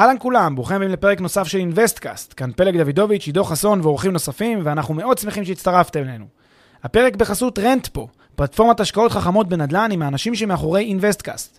אהלן כולם, ברוכים הבאים לפרק נוסף של Investcast. כאן פלג דוידוביץ', עידו חסון ואורחים נוספים, ואנחנו מאוד שמחים שהצטרפתם אלינו. הפרק בחסות רנטפו, פלטפורמת השקעות חכמות בנדל"ן עם האנשים שמאחורי Investcast.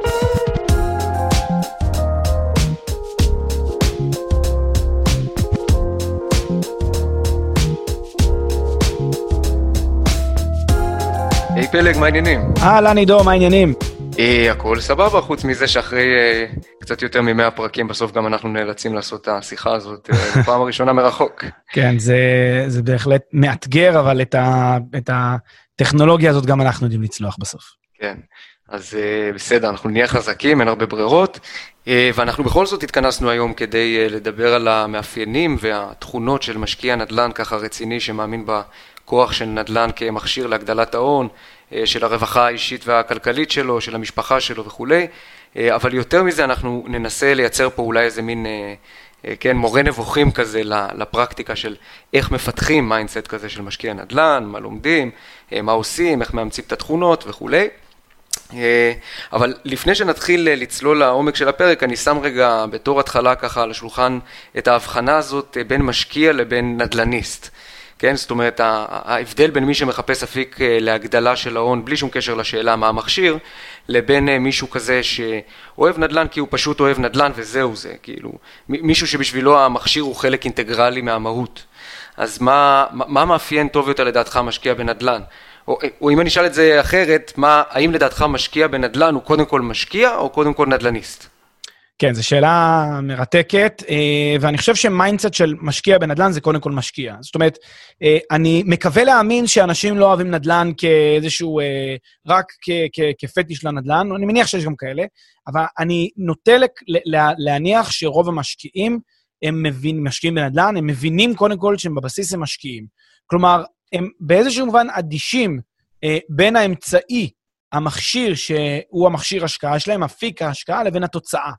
היי פלג, מה העניינים? אהלן עידו, מה העניינים? הכל סבבה, חוץ מזה שאחרי קצת יותר מ100 פרקים, בסוף גם אנחנו נאלצים לעשות את השיחה הזאת, פעם הראשונה מרחוק. כן, זה בהחלט מאתגר, אבל את הטכנולוגיה הזאת גם אנחנו יודעים לצלוח בסוף. כן, אז בסדר, אנחנו נהיה חזקים, אין הרבה ברירות, ואנחנו בכל זאת התכנסנו היום כדי לדבר על המאפיינים והתכונות של משקיע נדל"ן ככה רציני שמאמין בה, כוח של נדל"ן כמכשיר להגדלת ההון, של הרווחה האישית והכלכלית שלו, של המשפחה שלו וכולי, אבל יותר מזה אנחנו ננסה לייצר פה אולי איזה מין, כן, מורה נבוכים כזה לפרקטיקה של איך מפתחים מיינדסט כזה של משקיע נדל"ן, מה לומדים, מה עושים, איך מאמצים את התכונות וכולי. אבל לפני שנתחיל לצלול לעומק של הפרק, אני שם רגע בתור התחלה ככה על השולחן את ההבחנה הזאת בין משקיע לבין נדלניסט. כן, זאת אומרת, ההבדל בין מי שמחפש אפיק להגדלה של ההון, בלי שום קשר לשאלה מה המכשיר, לבין מישהו כזה שאוהב נדל"ן כי הוא פשוט אוהב נדל"ן וזהו זה, כאילו, מישהו שבשבילו המכשיר הוא חלק אינטגרלי מהמהות. אז מה מאפיין טוב יותר לדעתך משקיע בנדל"ן? או אם אני אשאל את זה אחרת, האם לדעתך משקיע בנדל"ן הוא קודם כל משקיע או קודם כל נדל"ניסט? כן, זו שאלה מרתקת, ואני חושב שמיינדסט של משקיע בנדלן זה קודם כל משקיע. זאת אומרת, אני מקווה להאמין שאנשים לא אוהבים נדלן כאיזשהו, רק כפטיש לנדלן, אני מניח שיש גם כאלה, אבל אני נוטה להניח שרוב המשקיעים, הם משקיעים בנדלן, הם מבינים קודם כל שהם בבסיס הם משקיעים. כלומר, הם באיזשהו מובן אדישים בין האמצעי, המכשיר שהוא המכשיר השקעה שלהם, אפיק ההשקעה לבין התוצאה.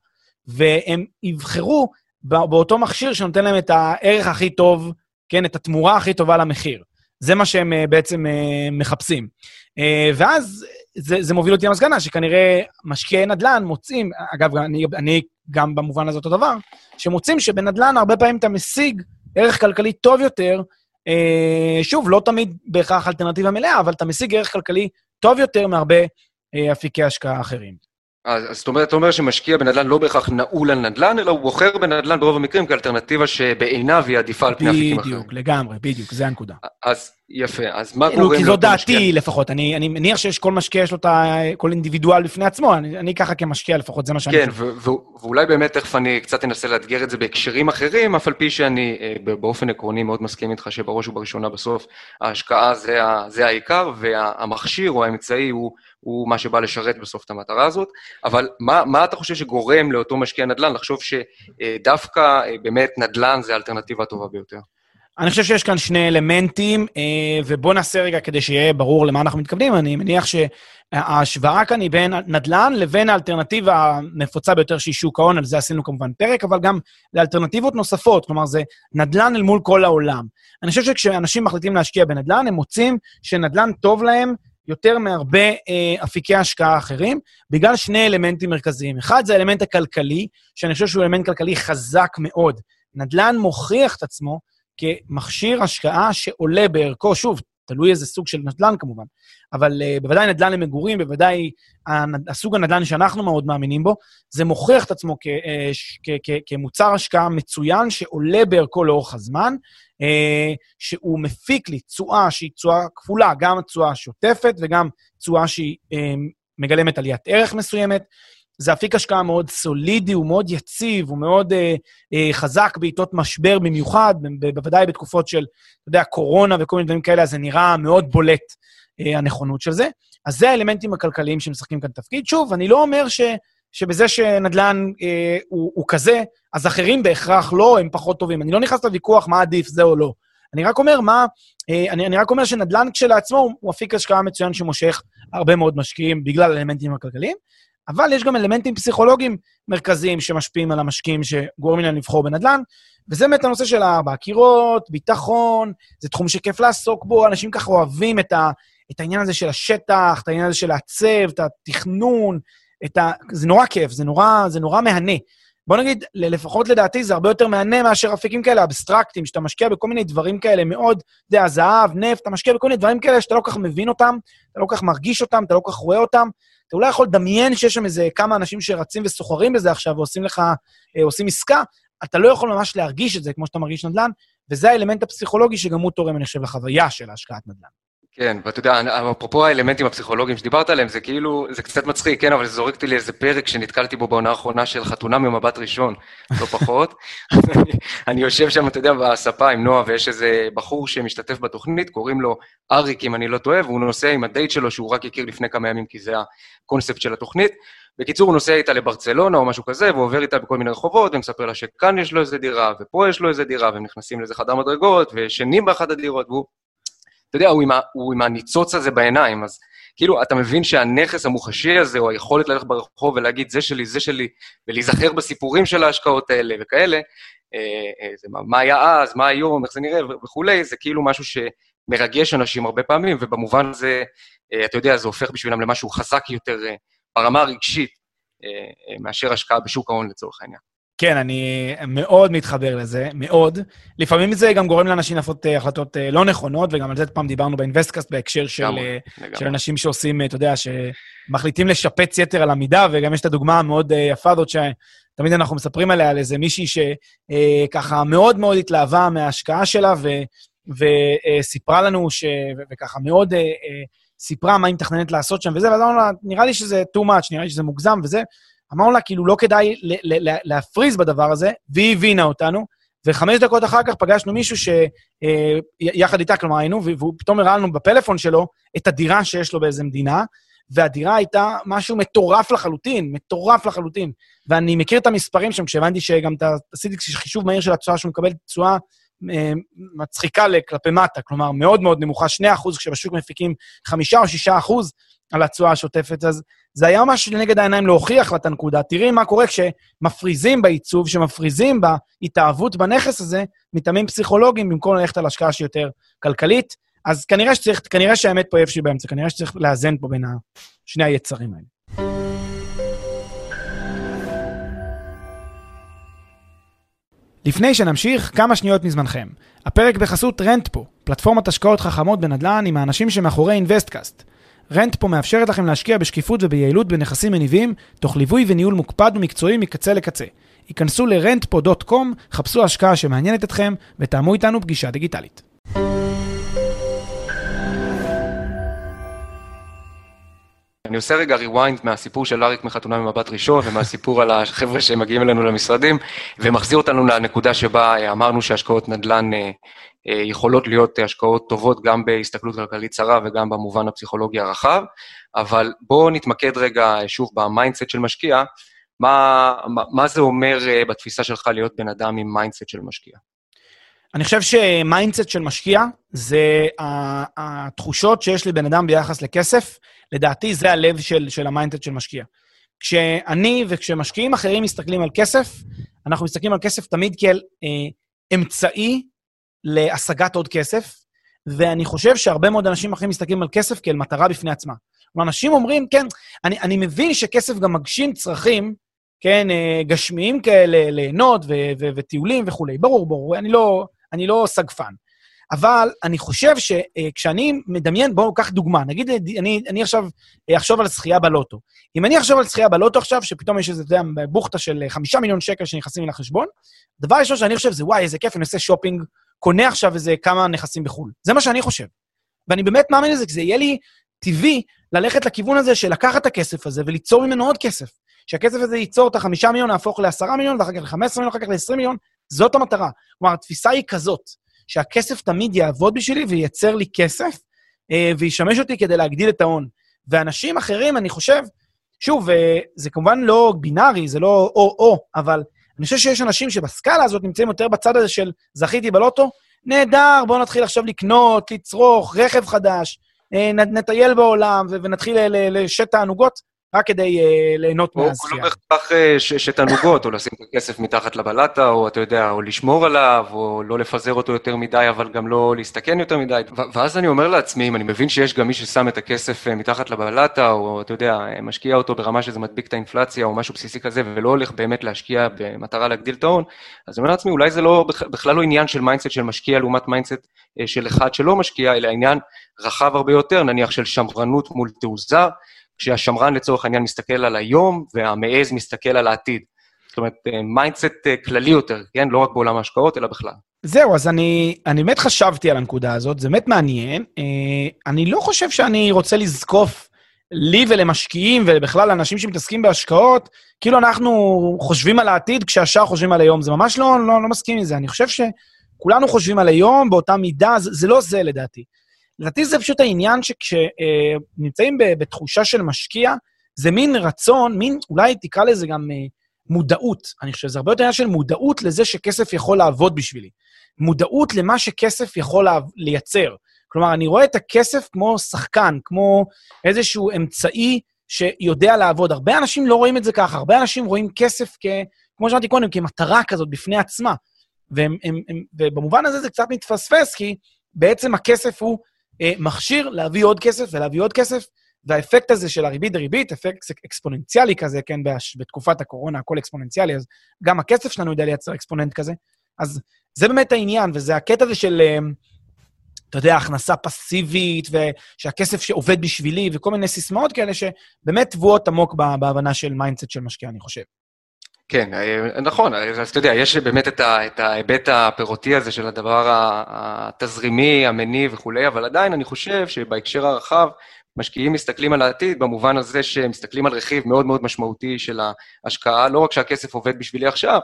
והם יבחרו באותו מכשיר שנותן להם את הערך הכי טוב, כן, את התמורה הכי טובה למחיר. זה מה שהם בעצם מחפשים. ואז זה מוביל אותי למסקנה, שכנראה משקיעי נדל"ן מוצאים, אגב, אני גם במובן הזה אותו דבר, שמוצאים שבנדל"ן הרבה פעמים אתה משיג ערך כלכלי טוב יותר, שוב, לא תמיד בהכרח אלטרנטיבה מלאה, אבל אתה משיג ערך כלכלי טוב יותר מהרבה אפיקי השקעה אחרים. אז זאת אומרת, אתה אומר שמשקיע בנדל"ן לא בהכרח נעול על נדל"ן, אלא הוא בוחר בנדל"ן ברוב המקרים כאלטרנטיבה שבעיניו היא עדיפה על פני אפיקים אחרים. בדיוק, לגמרי, בדיוק, זה הנקודה. אז יפה, אז מה גורם... כי זו דעתי לפחות, אני מניח שיש כל משקיע, יש לו כל אינדיבידואל בפני עצמו, אני ככה כמשקיע לפחות, זה מה שאני... כן, ואולי באמת תכף אני קצת אנסה לאתגר את זה בהקשרים אחרים, אף על פי שאני באופן עקרוני מאוד מסכים איתך שבראש ובראשונה בסוף, ההשקעה זה העיקר, והמכשיר או האמצעי הוא מה שבא לשרת בסוף את המטרה הזאת, אבל מה אתה חושב שגורם לאותו משקיע נדל"ן לחשוב שדווקא באמת נדל"ן זה האלטרנטיבה הטובה ביותר? אני חושב שיש כאן שני אלמנטים, ובוא נעשה רגע כדי שיהיה ברור למה אנחנו מתכוונים, אני מניח שההשוואה כאן היא בין נדל"ן לבין האלטרנטיבה הנפוצה ביותר שהיא שוק ההון, על זה עשינו כמובן פרק, אבל גם לאלטרנטיבות נוספות, כלומר זה נדל"ן אל מול כל העולם. אני חושב שכשאנשים מחליטים להשקיע בנדל"ן, הם מוצאים שנדל"ן טוב להם יותר מהרבה אפיקי השקעה אחרים, בגלל שני אלמנטים מרכזיים. אחד זה האלמנט הכלכלי, שאני חושב שהוא אלמנט כלכלי חזק מאוד. נדל"ן מוכיח את עצמו כמכשיר השקעה שעולה בערכו, שוב, תלוי איזה סוג של נדל"ן כמובן, אבל בוודאי נדל"ן למגורים, בוודאי הסוג הנדל"ן שאנחנו מאוד מאמינים בו, זה מוכיח את עצמו כמוצר השקעה מצוין שעולה בערכו לאורך הזמן, שהוא מפיק לי תשואה שהיא תשואה כפולה, גם תשואה שוטפת וגם תשואה שהיא מגלמת עליית ערך מסוימת, זה אפיק השקעה מאוד סולידי, הוא מאוד יציב, הוא מאוד חזק בעיתות משבר במיוחד, בוודאי בתקופות של, אתה יודע, קורונה וכל מיני דברים כאלה, אז זה נראה מאוד בולט הנכונות של זה. אז זה האלמנטים הכלכליים שמשחקים כאן תפקיד. שוב, אני לא אומר שבזה שנדל"ן הוא כזה, אז אחרים בהכרח לא, הם פחות טובים. אני לא נכנס לוויכוח מה עדיף, זה או לא. אני רק אומר מה, אני רק אומר שנדל"ן כשלעצמו הוא אפיק השקעה מצוין שמושך הרבה מאוד משקיעים בגלל האלמנטים הכלכליים, אבל יש גם אלמנטים פסיכולוגיים מרכזיים שמשפיעים על המשקיעים שגורמים להם לבחור בנדל"ן, וזה באמת הנושא של הארבע הקירות, ביטחון, זה תחום שכיף לעסוק בו, אנשים ככה אוהבים את העניין הזה של השטח, את העניין הזה של העצב, את התכנון, זה נורא כיף, זה נורא מהנה. בוא נגיד, לפחות לדעתי זה הרבה יותר מהנה מאשר אפיקים כאלה אבסטרקטים, שאתה משקיע בכל מיני דברים כאלה מאוד, זהב, נפט, אתה משקיע בכל מיני דברים כאלה שאתה לא כך מבין אותם, אתה לא כך מרגיש אותם, אתה לא כך רואה אותם, אתה אולי יכול לדמיין שיש שם איזה כמה אנשים שרצים וסוחרים בזה עכשיו ועושים לך, עושים עסקה, אתה לא יכול ממש להרגיש את זה כמו שאתה מרגיש נדל"ן, וזה האלמנט הפסיכולוגי שגם הוא תורם, אני חושב, לחוויה של ההשקעת נדל"ן. כן, ואתה יודע, אפרופו האלמנטים הפסיכולוגיים שדיברת עליהם, זה כאילו, זה קצת מצחיק, כן, אבל זורקתי לי איזה פרק שנתקלתי בו בעונה האחרונה של חתונה ממבט ראשון, לא פחות. אני יושב שם, אתה יודע, בספה עם נועה, ויש איזה בחור שמשתתף בתוכנית, קוראים לו אריק, אם אני לא טועה, והוא נוסע עם הדייט שלו, שהוא רק הכיר לפני כמה ימים, כי זה הקונספט של התוכנית. בקיצור, הוא נוסע איתה לברצלונה או משהו כזה, והוא עובר איתה בכל מיני רחובות, ומספר לה שכאן יש לו איזה דירה, ופה יש לו איזה דירה, והם נכנסים לאיזה חדר מדרגות, ושנים באחת הדירות, והוא אתה יודע, הוא עם הניצוץ הזה בעיניים, אז כאילו, אתה מבין שהנכס המוחשי הזה, או היכולת ללכת ברחוב ולהגיד, זה שלי, ולהיזכר בסיפורים של ההשקעות האלה וכאלה, מה היה אז, מה היום, איך זה נראה וכולי, זה כאילו משהו שמרגש אנשים הרבה פעמים, ובמובן הזה, אתה יודע, זה הופך בשבילם למשהו חזק יותר ברמה הרגשית, מאשר השקעה בשוק ההון לצורך העניין. כן, אני מאוד מתחבר לזה, מאוד. לפעמים זה גם גורם לאנשים לעשות החלטות לא נכונות, וגם על זה פעם דיברנו באינבסטקאסט בהקשר של אנשים שעושים, אתה יודע, שמחליטים לשפץ יתר על המידה, וגם יש את הדוגמה המאוד יפה הזאת שתמיד אנחנו מספרים עליה, על איזה מישהי שככה מאוד מאוד התלהבה מההשקעה שלה, וסיפרה לנו, וככה מאוד סיפרה מה היא מתכננת לעשות שם, וזה, ואז נראה לי שזה too much, נראה לי שזה מוגזם, וזה, אמרנו לה, כאילו לא כדאי להפריז בדבר הזה, והיא הבינה אותנו, וחמש דקות אחר כך פגשנו מישהו שיחד איתה, כלומר היינו, והוא פתאום הראה לנו בפלאפון שלו את הדירה שיש לו באיזה מדינה, והדירה הייתה משהו מטורף לחלוטין, ואני מכיר את המספרים שם, כשהבנתי שגם עשיתי חישוב מהיר של התשואה, שהוא מקבל תשואה מצחיקה לכלפי מטה, כלומר מאוד מאוד נמוכה, 2%, כשבשוק מפיקים 5 או 6% על התשואה השוטפת, אז זה היה ממש לנגד העיניים להוכיח את הנקודה. תראי מה קורה כשמפריזים בעיצוב, שמפריזים בהתאהבות בנכס הזה, מטעמים פסיכולוגיים, במקום ללכת על השקעה שיותר כלכלית. אז כנראה שהאמת פה איפשהו באמצע, כנראה שצריך לאזן פה בין שני היצרים האלה. לפני שנמשיך, כמה שניות מזמנכם. הפרק בחסות רנטפו, פלטפורמת השקעות חכמות בנדל"ן עם האנשים שמאחורי אינבסטקאסט. רנטפו מאפשרת לכם להשקיע בשקיפות וביעילות בנכסים מניבים, תוך ליווי וניהול מוקפד ומקצועי מקצה לקצה. היכנסו ל-rentpo.com, חפשו השקעה שמעניינת אתכם, ותאמו איתנו פגישה דיגיטלית. אני עושה רגע ריוויינד מהסיפור של אריק מחתונה ממבט ראשון, ומהסיפור על החבר'ה שמגיעים אלינו למשרדים, ומחזיר אותנו לנקודה שבה אמרנו שהשקעות נדל"ן יכולות להיות השקעות טובות גם בהסתכלות כלכלית צרה וגם במובן הפסיכולוגי הרחב, אבל בואו נתמקד רגע שוב במיינדסט של משקיע, מה זה אומר בתפיסה שלך להיות בן אדם עם מיינדסט של משקיע? אני חושב שמיינדסט של משקיע זה התחושות שיש לבן אדם ביחס לכסף, לדעתי זה הלב של המיינדסט של משקיע. כשאני וכשמשקיעים אחרים מסתכלים על כסף, אנחנו מסתכלים על כסף תמיד כאל אמצעי להשגת עוד כסף, ואני חושב שהרבה מאוד אנשים אחרים מסתכלים על כסף כאל מטרה בפני עצמה. אנשים אומרים, כן, אני מבין שכסף גם מגשים צרכים, כן, גשמיים כאלה, ליהנות וטיולים וכו'. ברור, אני לא סגפן. אבל אני חושב שכשאני מדמיין, בואו, קח דוגמה, נגיד, אני עכשיו אחשוב על שחייה בלוטו. אם אני אחשוב על שחייה בלוטו עכשיו, שפתאום יש איזה בוכתה של 5 מיליון שקל שנכנסים לחשבון, הדבר הראשון שאני חושב זה, וואי, איזה כיף, אני עושה שופינג, קונה עכשיו איזה כמה נכסים בחול. זה מה שאני חושב. ואני באמת מאמין לזה, כי זה יהיה לי טבעי ללכת לכיוון הזה של לקחת את הכסף הזה וליצור ממנו עוד כסף. שהכסף הזה ייצור את 5 מיליון, נהפוך ל10 מיליון, ואחר כך ל15 מיליון, אחר כך ל20 מיליון, זאת המטרה. כלומר, התפיסה היא כזאת, שהכסף תמיד יעבוד בשבילי וייצר לי כסף, וישמש אותי כדי להגדיל את ההון. ואנשים אחרים, אני חושב, שוב, זה כמובן לא בינארי, זה לא או-או, אבל אני חושב שיש אנשים שבסקאלה הזאת נמצאים יותר בצד הזה של זכיתי בלוטו, נהדר, בואו נתחיל עכשיו לקנות, לצרוך, רכב חדש, נטייל בעולם ונתחיל לשאת תענוגות, רק כדי ליהנות מהזכייה. או לא בהכרח שתענוגות, או לשים את הכסף מתחת לבלטה, או אתה יודע, או לשמור עליו, או לא לפזר אותו יותר מדי, אבל גם לא להסתכן יותר מדי. ואז אני אומר לעצמי, אם אני מבין שיש גם מי ששם את הכסף מתחת לבלטה, או אתה יודע, משקיע אותו ברמה שזה מדביק את האינפלציה, או משהו בסיסי כזה, ולא הולך באמת להשקיע במטרה להגדיל את ההון, אז אני אומר לעצמי, אולי זה לא, בכלל לא עניין של מיינדסט של משקיע, לעומת מיינדסט של אחד שלא משקיע, אלא עניין רחב הרבה יותר, נניח של שמרנות מול תעוזה, כשהשמרן לצורך העניין מסתכל על היום, והמעז מסתכל על העתיד. זאת אומרת, מיינדסט כללי יותר, כן? לא רק בעולם ההשקעות, אלא בכלל. זהו, אז אני באמת חשבתי על הנקודה הזאת, זה באמת מעניין. אני לא חושב שאני רוצה לזקוף לי ולמשקיעים, ובכלל אנשים שמתעסקים בהשקעות, כאילו אנחנו חושבים על העתיד, כשהשאר חושבים על היום. זה ממש לא מסכים עם זה. אני חושב שכולנו חושבים על היום, באותה מידה, זה לא זה לדעתי. לדעתי זה פשוט העניין שכשנמצאים בתחושה של משקיע, זה מין רצון, מין, אולי תקרא לזה גם מודעות. אני חושב, זה הרבה יותר עניין של מודעות לזה שכסף יכול לעבוד בשבילי. מודעות למה שכסף יכול לייצר. כלומר, אני רואה את הכסף כמו שחקן, כמו איזשהו אמצעי שיודע לעבוד. הרבה אנשים לא רואים את זה ככה, הרבה אנשים רואים כסף כמו שאמרתי קודם, כמטרה כזאת בפני עצמה. ובמובן הזה זה קצת מתפספס, כי בעצם הכסף הוא מכשיר להביא עוד כסף ולהביא עוד כסף, והאפקט הזה של הריבית דריבית, אפקט אקספוננציאלי כזה, כן, בתקופת הקורונה, הכל אקספוננציאלי, אז גם הכסף שלנו יודע לייצר אקספוננט כזה, אז זה באמת העניין, וזה הקטע הזה של, אתה יודע, הכנסה פסיבית, ושהכסף שעובד בשבילי, וכל מיני סיסמאות כאלה, שבאמת תבואות עמוק בהבנה של מיינדסט של משקיע, אני חושב. כן, נכון, אז אתה יודע, יש באמת את ההיבט הפירותי הזה של הדבר התזרימי, המני וכולי, אבל עדיין אני חושב שבהקשר הרחב, משקיעים מסתכלים על העתיד, במובן הזה שמסתכלים על רכיב מאוד מאוד משמעותי של ההשקעה, לא רק שהכסף עובד בשבילי עכשיו,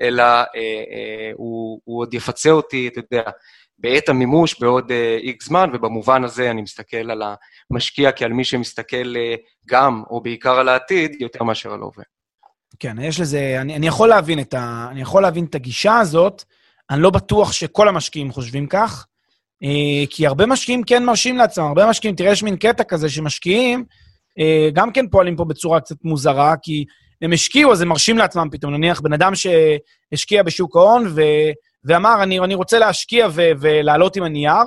אלא הוא עוד יפצה אותי, אתה יודע, בעת המימוש בעוד איקס זמן, ובמובן הזה אני מסתכל על המשקיע, כי על מי שמסתכל גם או בעיקר על העתיד, יותר מאשר על עובד. כן, יש לזה, אני יכול להבין את הגישה הזאת, אני לא בטוח שכל המשקיעים חושבים כך, כי הרבה משקיעים כן מרשים לעצמם, הרבה משקיעים, תראה, יש מין קטע כזה שמשקיעים, גם כן פועלים פה בצורה קצת מוזרה, כי הם השקיעו, אז הם מרשים לעצמם פתאום, נניח, בן אדם שהשקיע בשוק ההון, ואמר, אני רוצה להשקיע ולעלות עם הנייר,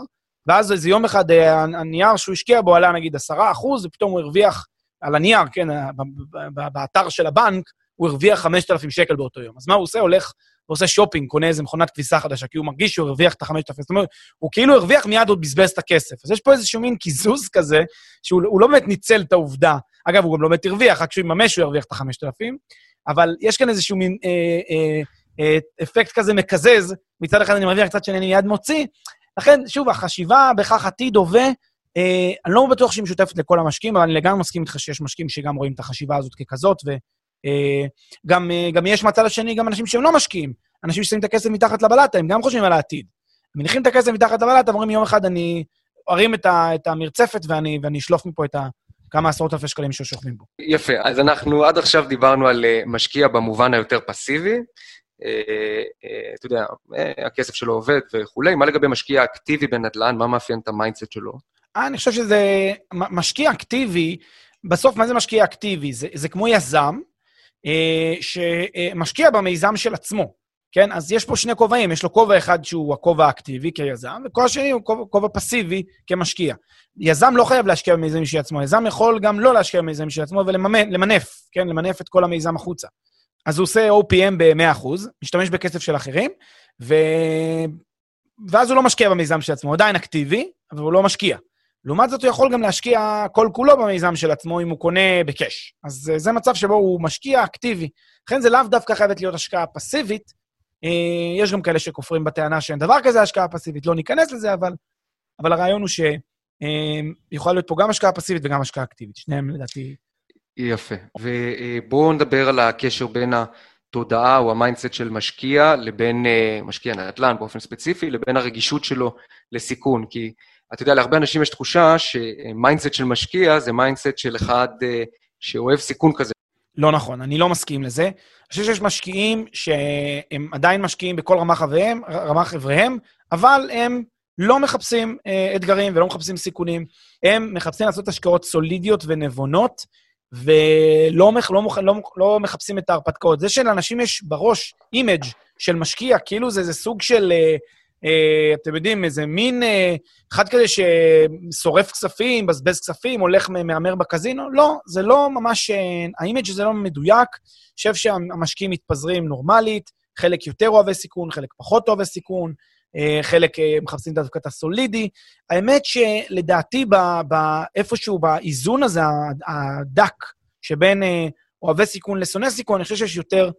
ואז איזה יום אחד הנייר שהוא השקיע בו עלה, נגיד, 10%, ופתאום הוא הרוויח על הנייר, כן, באתר של הבנק, הוא הרוויח 5,000 שקל באותו יום. אז מה הוא עושה? הולך, הוא עושה שופינג, קונה איזה מכונת כביסה חדשה, כי הוא מרגיש שהוא הרוויח את ה-5,000. זאת אומרת, הוא כאילו הרוויח מיד עוד בזבז את הכסף. אז יש פה איזשהו מין כיזוז כזה, שהוא לא באמת ניצל את העובדה. אגב, הוא גם לא באמת הרוויח, רק שהוא ממש הוא הרוויח את ה-5,000, אבל יש כאן איזשהו מין אפקט כזה מקזז, מצד אחד אני מרוויח, מצד שני אני מיד מוציא. לכן, שוב, החשיבה בכך עתיד הווה, אני לא בטוח שהיא משותפת לכל המשקיעים, אבל אני לגמרי מסכים איתך שיש משקיעים שגם רואים את החשיבה הזאת ככזאת, וגם יש מצד השני גם אנשים שהם לא משקיעים, אנשים ששמים את הכסף מתחת לבלטה, הם גם חושבים על העתיד. מניחים את הכסף מתחת לבלטה, אומרים יום אחד אני ארים את המרצפת ואני אשלוף מפה את כמה עשרות אלפי שקלים ששוכבים בו. יפה, אז אנחנו עד עכשיו דיברנו על משקיע במובן היותר פסיבי, אתה יודע, הכסף שלו עובד וכולי, מה לגבי משקיע אקטיבי בנדל"ן, מה מאפיין את המיינדסט שלו? אני חושב שזה משקיע אקטיבי, בסוף מה זה משקיע אקטיבי? זה כמו יזם שמשקיע במיזם של עצמו, כן? אז יש פה שני כובעים, יש לו כובע אחד שהוא הכובע האקטיבי כיזם, וכובע שני הוא כובע פסיבי כמשקיע. יזם לא חייב להשקיע במיזם של עצמו, יזם יכול גם לא להשקיע במיזם של עצמו, ולמנף, כן? למנף את כל המיזם החוצה. אז הוא עושה OPM ב-100%, משתמש בכסף של אחרים, ואז הוא לא משקיע במיזם של עצמו, עדיין אקטיבי, אבל הוא לא משקיע. לעומת זאת הוא יכול גם להשקיע כל כולו במיזם של עצמו, אם הוא קונה בקש. אז זה מצב שבו הוא משקיע אקטיבי. לכן זה לאו דווקא חייבת להיות השקעה פסיבית. יש גם כאלה שכופרים בטענה שאין דבר כזה השקעה פסיבית, לא ניכנס לזה, אבל הרעיון הוא שיכולה להיות פה גם השקעה פסיבית וגם השקעה אקטיבית. שניהם לדעתי... יפה. ובואו נדבר על הקשר בין התודעה או המיינדסט של משקיע, לבין משקיע נדל"ן באופן ספציפי, לבין הרגישות שלו לסיכון, כי אתה יודע, להרבה אנשים יש תחושה שמיינדסט של משקיע זה מיינדסט של אחד שאוהב סיכון כזה. לא נכון, אני לא מסכים לזה. אני חושב שיש משקיעים שהם עדיין משקיעים בכל רמה חבריהם, אבל הם לא מחפשים אתגרים ולא מחפשים סיכונים, הם מחפשים לעשות השקעות סולידיות ונבונות, ולא לא מחפשים את ההרפתקאות. זה שלאנשים יש בראש אימג' של משקיע, כאילו זה סוג של, אתם יודעים, איזה מין אחד כזה ששורף כספים, בזבז כספים, הולך מאמר בקזינו, לא, זה לא ממש, האימג' זה לא מדויק, חושב שהמשקיעים מתפזרים נורמלית, חלק יותר אוהבי סיכון, חלק פחות אוהבי סיכון, חלק מחפשים דווקא את הסולידי. האמת שלדעתי איפשהו באיזון הזה, הדק, שבין אוהבי סיכון לשונאי סיכון, אני חושב שיש יותר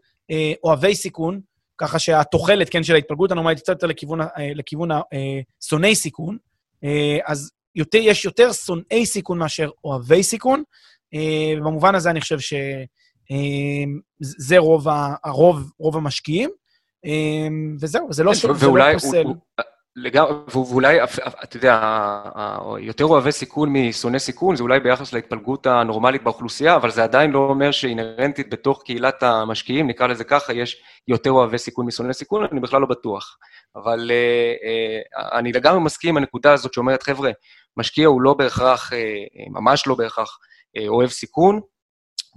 אוהבי סיכון, ככה שהתוחלת, כן, של ההתפלגות הנורמלית, קצת יותר לכיוון שונאי סיכון, אז יש יותר שונאי סיכון מאשר אוהבי סיכון, ובמובן הזה אני חושב שזה רוב המשקיעים, וזהו, זה לא פוסל. ואולי, אתה יודע, יותר אוהבי סיכון משונאי סיכון, זה אולי ביחס להתפלגות הנורמלית באוכלוסייה, אבל זה עדיין לא אומר שאינרנטית בתוך קהילת המשקיעים, נקרא לזה ככה, יש יותר אוהבי סיכון משונאי סיכון, אני בכלל לא בטוח. אבל אני לגמרי מסכים עם הנקודה הזאת שאומרת, חבר'ה, משקיע הוא לא בהכרח, ממש לא בהכרח, אוהב סיכון,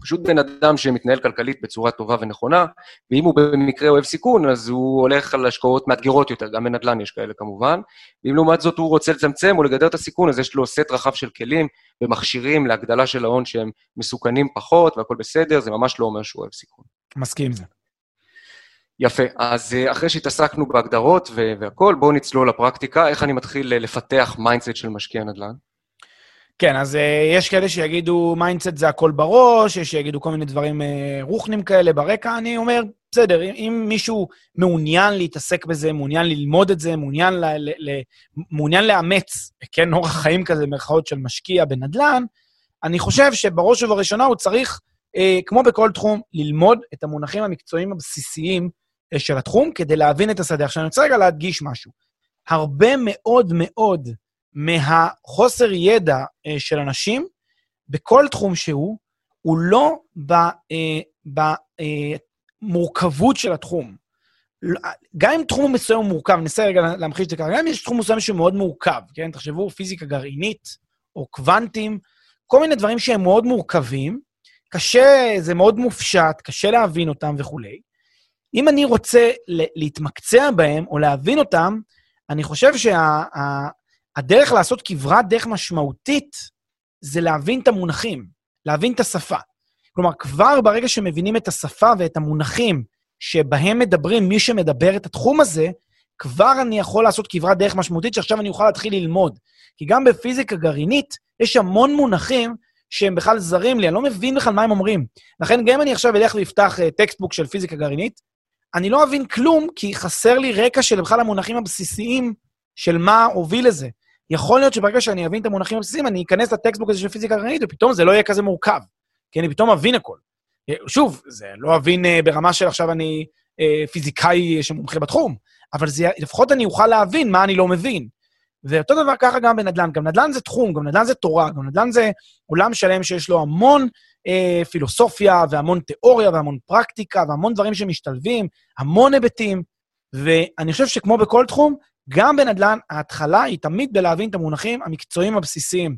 פשוט בן אדם שמתנהל כלכלית בצורה טובה ונכונה, ואם הוא במקרה אוהב סיכון, אז הוא הולך על השקעות מאתגרות יותר, גם בנדל"ן יש כאלה כמובן, ואם לעומת זאת הוא רוצה לצמצם או לגדר את הסיכון, אז יש לו סט רחב של כלים ומכשירים להגדלה של ההון שהם מסוכנים פחות, והכל בסדר, זה ממש לא אומר שהוא אוהב סיכון. מסכים עם זה. יפה, אז אחרי שהתעסקנו בהגדרות והכל, בואו נצלול לפרקטיקה, איך אני מתחיל לפתח מיינדסט של משקיע נדל"ן? כן, אז יש כאלה שיגידו, מיינדסט זה הכל בראש, יש שיגידו כל מיני דברים רוחנים כאלה ברקע, אני אומר, בסדר, אם מישהו מעוניין להתעסק בזה, מעוניין ללמוד את זה, מעוניין לאמץ, כן, אורח חיים כזה, מרכאות של משקיע בנדלן, אני חושב שבראש ובראשונה הוא צריך, כמו בכל תחום, ללמוד את המונחים המקצועיים הבסיסיים של התחום, כדי להבין את השדה. עכשיו אני רוצה רגע להדגיש משהו. הרבה מאוד מאוד, מהחוסר ידע של אנשים, בכל תחום שהוא, הוא לא במורכבות של התחום. גם אם תחום מסוים הוא מורכב, נסה רגע להמחיש את זה ככה, גם אם יש תחום מסוים שמאוד מורכב, כן? תחשבו, פיזיקה גרעינית, או קוונטים, כל מיני דברים שהם מאוד מורכבים, קשה, זה מאוד מופשט, קשה להבין אותם וכו'. אם אני רוצה להתמקצע בהם, או להבין אותם, אני חושב הדרך לעשות כברת דרך משמעותית, זה להבין את המונחים, להבין את השפה. כלומר, כבר ברגע שמבינים את השפה ואת המונחים, שבהם מדברים מי שמדבר את התחום הזה, כבר אני יכול לעשות כברת דרך משמעותית, שעכשיו אני אוכל להתחיל ללמוד. כי גם בפיזיקה גרעינית, יש המון מונחים שהם בכלל זרים לי, אני לא מבין בכלל מה הם אומרים. לכן גם אם אני עכשיו אלך ויפתח טקסטבוק של פיזיקה גרעינית, אני לא אבין כלום, כי חסר לי רקע של בכלל המונחים הבסיסיים של מה הוביל לזה. יכול להיות שברגע שאני אבין את המונחים הבסיסיים, אני אכנס לטקסטבוק הזה של פיזיקה גרעינית, ופתאום זה לא יהיה כזה מורכב, כי אני פתאום אבין הכל. שוב, זה לא אבין ברמה של עכשיו אני פיזיקאי שמומחה בתחום, אבל לפחות אני אוכל להבין מה אני לא מבין. ואותו דבר ככה גם בנדל"ן. גם נדל"ן זה תחום, גם נדל"ן זה תורה, גם נדל"ן זה עולם שלם שיש לו המון פילוסופיה, והמון תיאוריה, והמון פרקטיקה, והמון דברים שמשתלבים, המון היבטים, ואני חושב שכמו בכל תחום, גם בנדל"ן, ההתחלה היא תמיד בלהבין את המונחים המקצועיים הבסיסיים,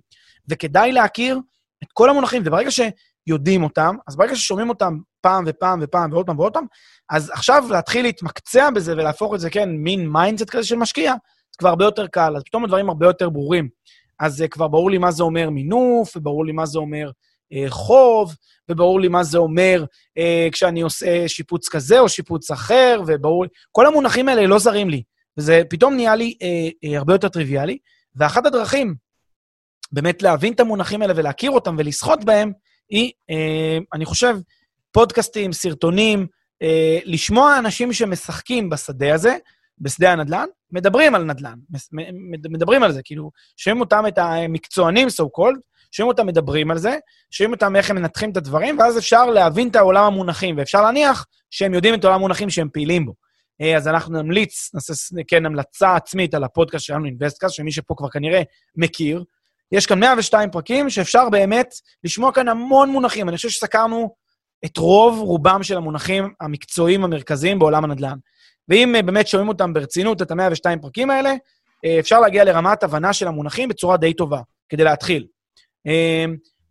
וכדאי להכיר את כל המונחים, וברגע שיודעים אותם, אז ברגע ששומעים אותם פעם ופעם ופעם ועוד פעם ועוד פעם, אז עכשיו להתחיל להתמקצע בזה ולהפוך את זה, כן, מין מיינדסט כזה של משקיע, זה כבר הרבה יותר קל, אז פתאום הדברים הרבה יותר ברורים, אז כבר ברור לי מה זה אומר מינוף, וברור לי מה זה אומר חוב, וברור לי מה זה אומר כשאני עושה שיפוץ כזה או שיפוץ אחר, וברור לי, כל המונחים האלה לא זרים לי. וזה פתאום נהיה לי הרבה יותר טריוויאלי, ואחת הדרכים באמת להבין את המונחים האלה ולהכיר אותם ולשחות בהם, היא, אני חושב, פודקאסטים, סרטונים, לשמוע אנשים שמשחקים בשדה הזה, בשדה הנדל"ן, מדברים על נדל"ן, מדברים על זה, כאילו, שומעים אותם את המקצוענים, so called, שומעים אותם מדברים על זה, שומעים אותם איך הם מנתחים את הדברים, ואז אפשר להבין את העולם המונחים, ואפשר להניח שהם יודעים את העולם המונחים שהם פעילים בו. אז אנחנו נמליץ, נעשה כן המלצה עצמית על הפודקאסט שלנו, Investcast, שמי שפה כבר כנראה מכיר. יש כאן 102 פרקים שאפשר באמת לשמוע כאן המון מונחים. אני חושב שסקרנו את רוב רובם של המונחים המקצועיים המרכזיים בעולם הנדל"ן. ואם באמת שומעים אותם ברצינות, את 102 פרקים האלה, אפשר להגיע לרמת הבנה של המונחים בצורה די טובה, כדי להתחיל.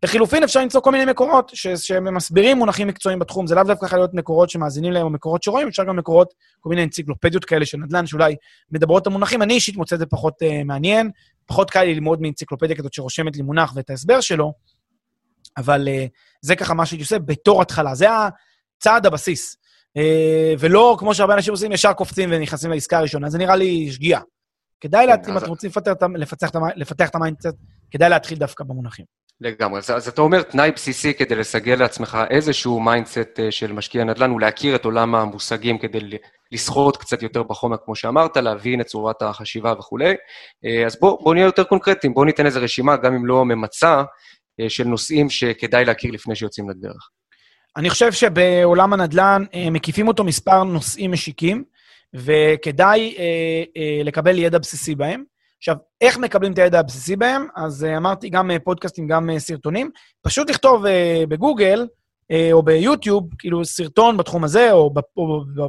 לחילופין, אפשר למצוא כל מיני מקורות שמסבירים מונחים מקצועיים בתחום. זה לאו דווקא יכול להיות מקורות שמאזינים להם או מקורות שרואים, אפשר גם מקורות, כל מיני אנציקלופדיות כאלה של נדל"ן, שאולי מדברות המונחים. אני אישית מוצא את זה פחות מעניין, פחות קל לי ללמוד מאנציקלופדיה כזאת שרושמת לי מונח ואת ההסבר שלו, אבל זה ככה מה שאני עושה בתור התחלה. זה הצעד הבסיס. ולא, כמו שהרבה אנשים עושים, ישר קופצים ונכנסים לעסקה הראשונה. אז זה נראה לי שגיאה. כדאי להתחיל, אם אתם רוצים לפתח את המיינדסט, כדאי להתחיל דווקא במונחים. לגמרי. אז אתה אומר, תנאי בסיסי כדי לסגל לעצמך איזשהו מיינדסט של משקיע נדל"ן, הוא להכיר את עולם המושגים כדי לסחוט קצת יותר בחומר, כמו שאמרת, להבין את צורת החשיבה וכולי. אז בוא נהיה יותר קונקרטיים, בוא ניתן איזו רשימה, גם אם לא ממצה, של נושאים שכדאי להכיר לפני שיוצאים לדרך. אני חושב שבעולם הנדל"ן מקיפים אותו מספר נושאים משיקים, וכדאי לקבל ידע בסיסי בהם. עכשיו, איך מקבלים את הידע הבסיסי בהם? אז אמרתי גם פודקאסטים, גם סרטונים. פשוט לכתוב בגוגל או ביוטיוב, כאילו סרטון בתחום הזה, או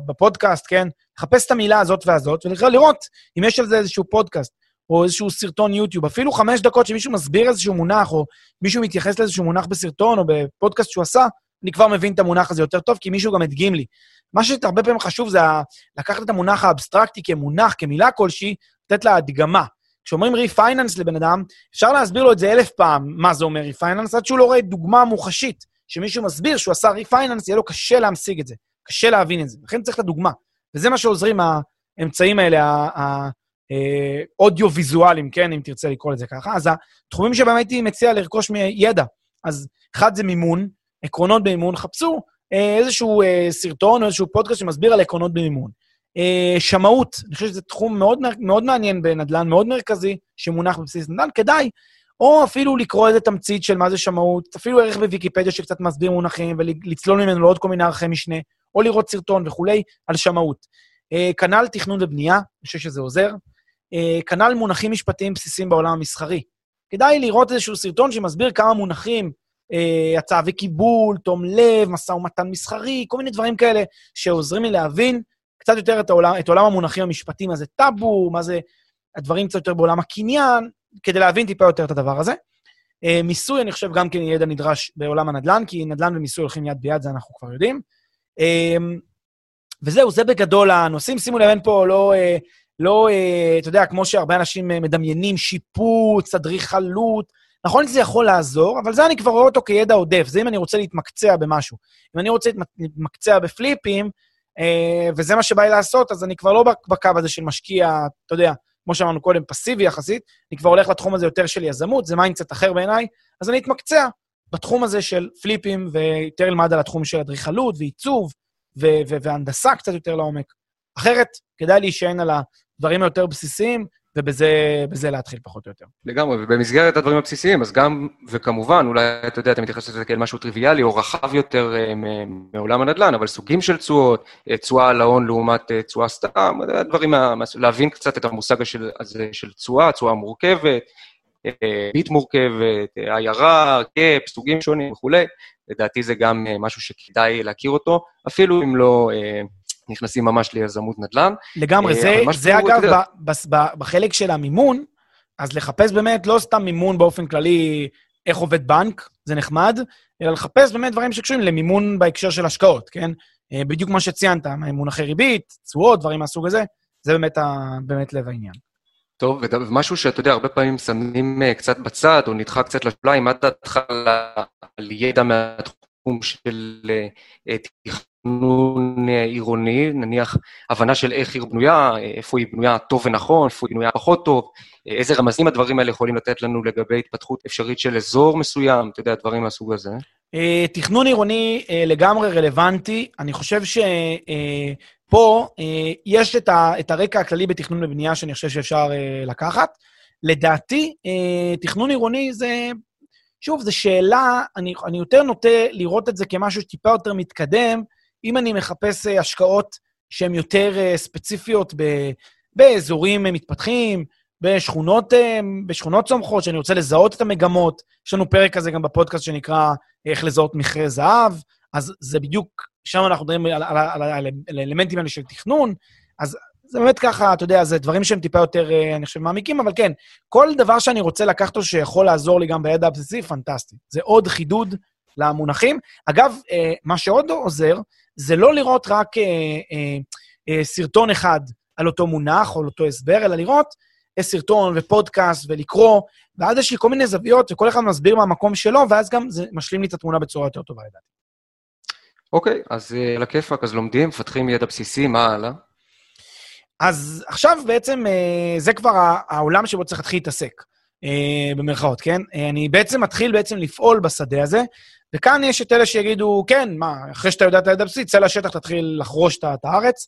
בפודקאסט, כן? לחפש את המילה הזאת והזאת, ולראות אם יש על זה איזשהו פודקאסט, או איזשהו סרטון יוטיוב, אפילו 5 דקות שמישהו מסביר איזשהו מונח, או מישהו מתייחס לאיזשהו מונח בסרטון, או בפודקאסט שהוא עשה, אני כבר מבין את המונח הזה יותר טוב, כי מישהו גם הדגים לי. מה שהרבה פעמים חשוב זה לקחת את המונח האבסטרקטי כמונח, כמילה כלשהי, לתת לה הדגמה. כשאומרים ריפייננס לבן אדם, אפשר להסביר לו את זה 1000 פעם, מה זה אומר ריפייננס, עד שהוא לא רואה דוגמה מוחשית, שמישהו מסביר שהוא עשה ריפייננס, יהיה לו קשה להמשיג את זה, קשה להבין את זה. לכן צריך את הדוגמה. וזה מה שעוזרים האמצעים האלה, האודיו-ויזואלים, כן, אם תרצה לקרוא את זה ככה. אז התחומים שבאמת הייתי מציע לרכוש מידע. אז אחד זה מימון, עקרונות במימון, חפשו איזשהו סרטון או איזשהו פודקאסט שמסביר על עקרונות במימון. שמאות, אני חושב שזה תחום מאוד, מאוד מעניין בנדלן, מאוד מרכזי, שמונח בבסיס נדלן, כדאי, או אפילו לקרוא איזה תמצית של מה זה שמאות, אפילו ערך בוויקיפדיה שקצת מסביר מונחים, ולצלול ממנו לעוד כל מיני ערכי משנה, או לראות סרטון וכולי, על שמאות. כנ"ל תכנון ובנייה, אני חושב שזה עוזר. כנ"ל מונחים משפטיים בסיסיים בעולם המסחרי. כדאי לראות איזשהו סרטון שמסביר כמה מונחים, הצעה וקיבול, תום לב, מסע ומתן מסחרי, כל מיני דברים כאלה שעוזרים לי להבין קצת יותר את עולם המונחים המשפטיים, מה זה טאבו, מה זה הדברים קצת יותר בעולם הקניין, כדי להבין טיפה יותר את הדבר הזה. מיסוי, אני חושב גם כן ידע נדרש בעולם הנדל"ן, כי נדל"ן ומיסוי הולכים יד ביד, זה אנחנו כבר יודעים. וזהו, זה בגדול הנושאים. שימו לב, אין פה לא, אתה יודע, כמו שהרבה אנשים מדמיינים, שיפוץ, אדריכלות, נכון, זה יכול לעזור, אבל זה אני כבר רואה אותו כידע עודף, זה אם אני רוצה להתמקצע במשהו. אם אני רוצה להתמקצע בפליפים, וזה מה שבא לי לעשות, אז אני כבר לא בקו הזה של משקיע, אתה יודע, כמו שאמרנו קודם, פסיבי יחסית, אני כבר הולך לתחום הזה יותר של יזמות, זה מיינדסט אחר בעיניי, אז אני אתמקצע בתחום הזה של פליפים, ויותר למד על התחום של אדריכלות ועיצוב, והנדסה קצת יותר לעומק. אחרת, כדאי להישען על הדברים היותר בסיסיים, ובזה להתחיל פחות או יותר. לגמרי, ובמסגרת הדברים הבסיסיים, אז גם, וכמובן, אולי, אתה יודע, אתה מתייחס לזה כאל משהו טריוויאלי, או רחב יותר מעולם הנדל"ן, אבל סוגים של תשואות, תשואה על ההון לעומת תשואה סתם, הדברים, להבין קצת את המושג הזה של תשואה, תשואה מורכבת, בית מורכבת, עיירה, קאפ, סוגים שונים וכו'. לדעתי זה גם משהו שכדאי להכיר אותו, אפילו אם לא נכנסים ממש ליזמות נדל"ן. לגמרי, זה אגב, בחלק של המימון, אז לחפש באמת לא סתם מימון באופן כללי, איך עובד בנק, זה נחמד, אלא לחפש באמת דברים שקשורים למימון בהקשר של השקעות, כן? בדיוק מה שציינת, מונחי ריבית, תשואות, דברים מהסוג הזה, זה באמת לב העניין. טוב, ומשהו שאתה יודע, הרבה פעמים שמים קצת בצד, או נדחה קצת לשוליים, עד התחלה על ידע מהתחום של תכנון עירוני, נניח הבנה של איך עיר בנויה, איפה היא בנויה טוב ונכון, איפה היא בנויה פחות טוב, איזה רמזים הדברים האלה יכולים לתת לנו לגבי התפתחות אפשרית של אזור מסוים, אתה יודע, הדברים מהסוג הזה. תכנון עירוני לגמרי רלוונטי, אני חושב שפה יש את הרקע הכללי בתכנון ובנייה שאני חושב שאפשר לקחת, לדעתי תכנון עירוני זה, שוב, זו שאלה, אני יותר נוטה לראות את זה כמשהו שטיפה יותר מתקדם, אם אני מחפש השקעות שהן יותר ספציפיות באזורים מתפתחים, בשכונות צומחות, שאני רוצה לזהות את המגמות, יש לנו פרק כזה גם בפודקאסט שנקרא איך לזהות מכרה זהב, אז זה בדיוק, שם אנחנו מדברים על האלמנטים האלה של תכנון, אז זה באמת ככה, אתה יודע, זה דברים שהם טיפה יותר, אני חושב, מעמיקים, אבל כן, כל דבר שאני רוצה לקחת אותו שיכול לעזור לי גם בידע הבסיסי, פנטסטי. זה עוד חידוד למונחים. אגב, מה שעוד עוזר, זה לא לראות רק סרטון אחד על אותו מונח או על אותו הסבר, אלא לראות סרטון ופודקאסט ולקרוא, ואז יש לי כל מיני זוויות, וכל אחד מסביר מהמקום שלו, ואז גם זה משלים לי את התמונה בצורה יותר טובה לדעתי. אוקיי, אז לכיפק, אז לומדים, מפתחים ידע בסיסי, מה הלאה? אז עכשיו בעצם זה כבר העולם שבו צריך להתחיל להתעסק, במרכאות, כן? אני בעצם מתחיל לפעול בשדה הזה, וכאן יש את אלה שיגידו, כן, מה, אחרי שאתה יודע את הידע הבסיסי, צא לשטח, תתחיל לחרוש את הארץ.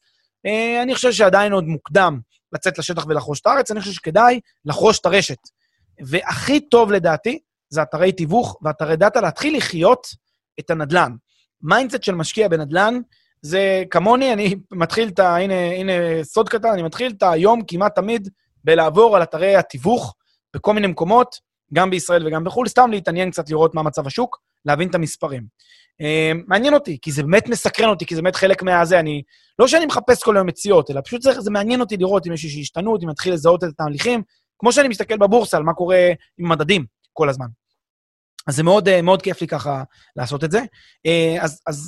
אני חושב שעדיין עוד מוקדם לצאת לשטח ולחרוש את הארץ, אני חושב שכדאי לחרוש את הרשת. והכי טוב לדעתי, זה אתרי תיווך ואתרי דאטה, להתחיל לחיות את הנדלן. מיינדסט של משקיע בנדלן, זה כמוני, אני מתחיל את ה... הנה סוד קטן, אני מתחיל את היום כמעט תמיד בלעבור על אתרי התיווך בכל מיני מקומות, גם בישראל וגם בחו"ל, סתם להתעניין קצת לראות מה מצב השוק, להבין את המספרים. מעניין אותי, כי זה באמת מסקרן אותי, כי זה באמת חלק מהזה, אני... לא שאני מחפש כל היום מציאות, אלא פשוט זה מעניין אותי לראות אם יש איזושהי השתנות, אם מתחיל לזהות את התהליכים, כמו שאני מסתכל בבורסה על מה קורה עם מדדים כל הזמן. אז זה מאוד, מאוד כיף לי ככה לעשות את זה.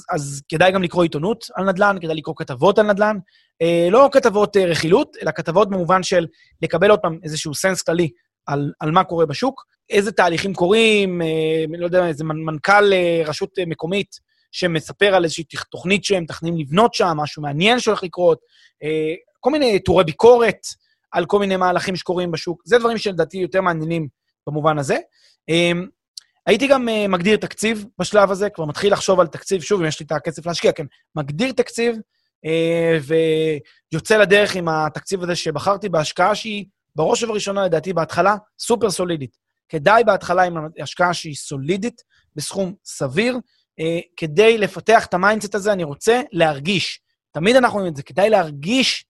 אז כדאי גם לקרוא עיתונות על נדל"ן, כדאי לקרוא כתבות על נדל"ן, לא כתבות רכילות, אלא כתבות במובן של לקבל עוד פעם איזשהו סנס כללי על מה קורה בשוק, איזה תהליכים קורים, לא יודע, איזה מנכ"ל רשות מקומית שמספר על איזושהי תוכנית שהם תכננים לבנות שם, משהו מעניין שהולך לקרות, כל מיני תורי ביקורת על כל מיני מהלכים שקורים בשוק, זה דברים שלדעתי יותר מעניינים במובן הזה. הייתי גם מגדיר תקציב בשלב הזה, כבר מתחיל לחשוב על תקציב, שוב, אם יש לי את הכסף להשקיע, כן, מגדיר תקציב, ויוצא לדרך עם התקציב הזה שבחרתי בהשקעה שהיא, בראש ובראשונה, לדעתי, בהתחלה, סופר סולידית. כדאי בהתחלה עם השקעה שהיא סולידית, בסכום סביר, כדי לפתח את המיינדסט הזה, אני רוצה להרגיש, תמיד אנחנו אומרים את זה, כדאי להרגיש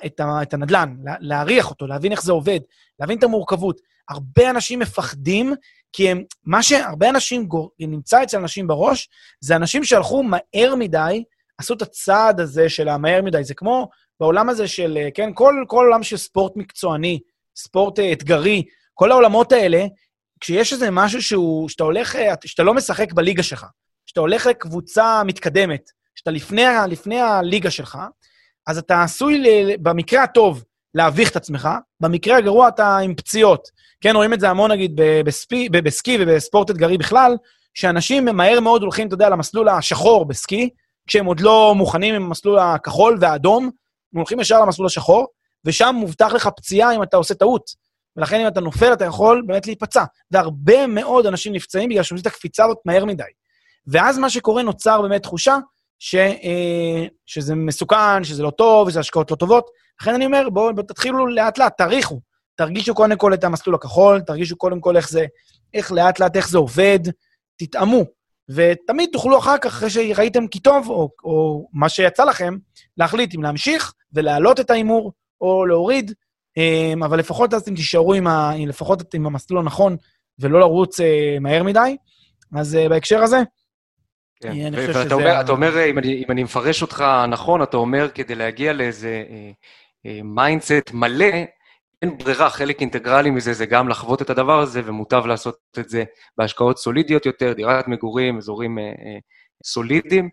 את הנדלן, להריח אותו, להבין איך זה עובד, להבין את המורכבות. הרבה אנשים מפחדים, כי מה שהרבה אנשים נמצא אצל אנשים בראש, זה אנשים שהלכו מהר מדי, עשו את הצעד הזה של המהר מדי, זה כמו בעולם הזה של, כן, כל עולם של ספורט מקצועני, ספורט אתגרי, כל העולמות האלה, כשיש איזה משהו שאתה הולך, שאתה לא משחק בליגה שלך, שאתה הולך לקבוצה מתקדמת, שאתה לפני הליגה שלך, אז אתה עשוי במקרה הטוב, להביך את עצמך, במקרה הגרוע אתה עם פציעות, כן, רואים את זה המון נגיד בסקי ובספורט אתגרי בכלל, שאנשים מהר מאוד הולכים, אתה יודע, למסלול השחור בסקי, כשהם עוד לא מוכנים עם המסלול הכחול והאדום, הם הולכים ישר למסלול השחור, ושם מובטח לך פציעה אם אתה עושה טעות, ולכן אם אתה נופל אתה יכול באמת להיפצע, והרבה מאוד אנשים נפצעים בגלל שעושים את הקפיצה הזאת מהר מדי, ואז מה שקורה נוצר באמת תחושה, שזה מסוכן, שזה לא טוב, וזה השקעות לא טובות, לכן אני אומר, בואו תתחילו לאט לאט, תאריכו, תרגישו קודם כל את המסלול הכחול, תרגישו קודם כל איך לאט לאט, איך זה עובד, תתאמו, ותמיד תוכלו אחר כך, אחרי שראיתם כי טוב, או מה שיצא לכם, להחליט אם להמשיך, ולהעלות את האימור, או להוריד, אבל לפחות אז אתם תישארו לפחות עם המסלול הנכון, ולא לרוץ מהר מדי, אז בהקשר הזה, ואתה אומר, אם אני מפרש אותך נכון, אתה אומר, כדי להגיע לאיזה מיינדסט מלא, אין ברירה, חלק אינטגרלי מזה, זה גם לחוות את הדבר הזה, ומוטב לעשות את זה בהשקעות סולידיות יותר, דירת מגורים, אזורים סולידיים,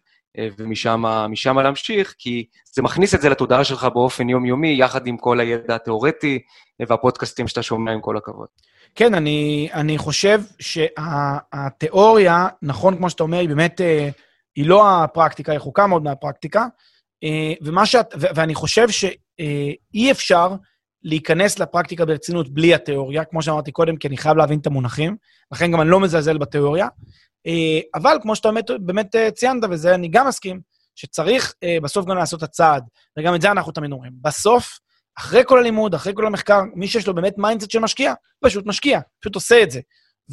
ומשם להמשיך, כי זה מכניס את זה לתודעה שלך באופן יומיומי, יחד עם כל הידע התיאורטי, והפודקאסטים שאתה שומע, עם כל הכבוד. כן, אני חושב שהתיאוריה, נכון כמו שאתה אומר, היא באמת, היא לא הפרקטיקה, היא חוקה מאוד מהפרקטיקה, ואני חושב שאי אפשר להיכנס לפרקטיקה ברצינות בלי התיאוריה, כמו שאמרתי קודם, כי אני חייב להבין את המונחים, לכן גם אני לא מזלזל בתיאוריה, אבל כמו שאתה באמת ציינת, וזה אני גם מסכים, שצריך בסוף גם לעשות הצעד, וגם את זה אנחנו תמיד אומרים, בסוף, אחרי כל הלימוד, אחרי כל המחקר, מי שיש לו באמת מיינדסט של משקיע, פשוט משקיע, פשוט עושה את זה,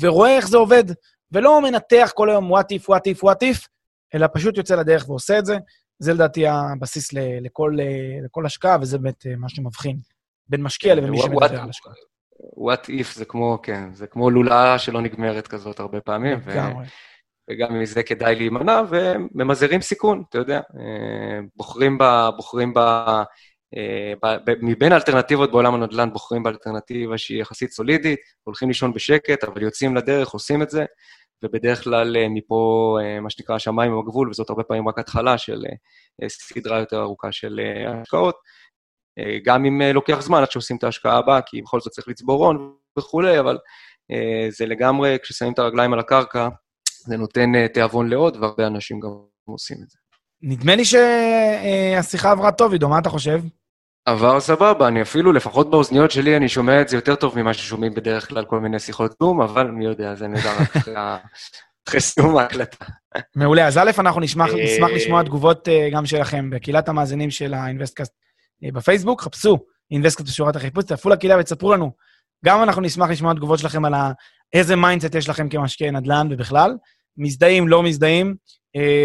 ורואה איך זה עובד, ולא מנתח כל היום what if, אלא פשוט יוצא לדרך ועושה את זה, זה לדעתי הבסיס לכל השקעה, וזה באמת מה שמבחין בין משקיע לבין מי שמדבר על השקעה. what if זה כמו, כן, זה כמו לולאה שלא נגמרת כזאת הרבה פעמים, וגם מזה כדאי להימנע, וממזערים סיכון, אתה יודע, מבין האלטרנטיבות בעולם הנדל"ן, בוחרים באלטרנטיבה שהיא יחסית סולידית, הולכים לישון בשקט, אבל יוצאים לדרך, עושים את זה, ובדרך כלל מפה, מה שנקרא, השמיים הם הגבול, וזאת הרבה פעמים רק התחלה של סדרה יותר ארוכה של השקעות, גם אם לוקח זמן עד שעושים את ההשקעה הבאה, כי בכל זאת צריך לצבור הון וכולי, אבל זה לגמרי, כששמים את הרגליים על הקרקע, זה נותן תיאבון לעוד, והרבה אנשים גם עושים את זה. נדמה לי שהשיחה עברה טוב, עידו, מה אתה חושב? עבר סבבה, אני אפילו, לפחות באוזניות שלי, אני שומע את זה יותר טוב ממה ששומעים בדרך כלל כל מיני שיחות זום, אבל מי יודע, זה נדע רק אחרי סיום ההקלטה. מעולה, אז א', אנחנו נשמח לשמוע תגובות גם שלכם, בקהילת המאזינים של ה-Investcast בפייסבוק, חפשו Investcast בשורת החיפוש, תצטרפו לקהילה ותספרו לנו, גם אנחנו נשמח לשמוע תגובות שלכם על איזה מיינדסט יש לכם כמשקיעי נדל"ן ובכלל, מזדהים, לא מזדהים,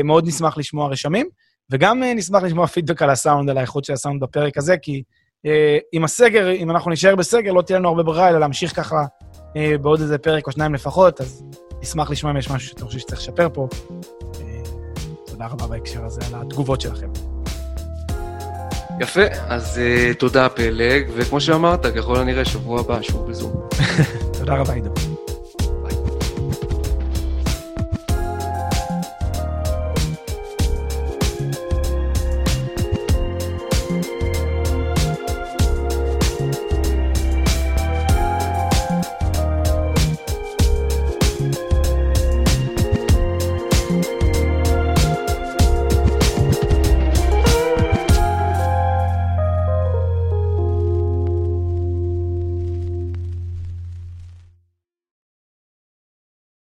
מאוד נשמח לשמוע רשמים, וגם נשמח לשמוע פידבק על הסאונד, על האיכות של הסאונד בפרק הזה, כי עם הסגר, אם אנחנו נשאר בסגר, לא תהיה לנו הרבה ברירה, אלא להמשיך ככה בעוד איזה פרק או שניים לפחות, אז נשמח לשמוע אם יש משהו שאתם חושבים שצריך לשפר פה. תודה רבה בהקשר הזה על התגובות שלכם. יפה, אז תודה פלג, וכמו שאמרת, ככל הנראה שבוע הבא שוב בזום. תודה רבה, עידו.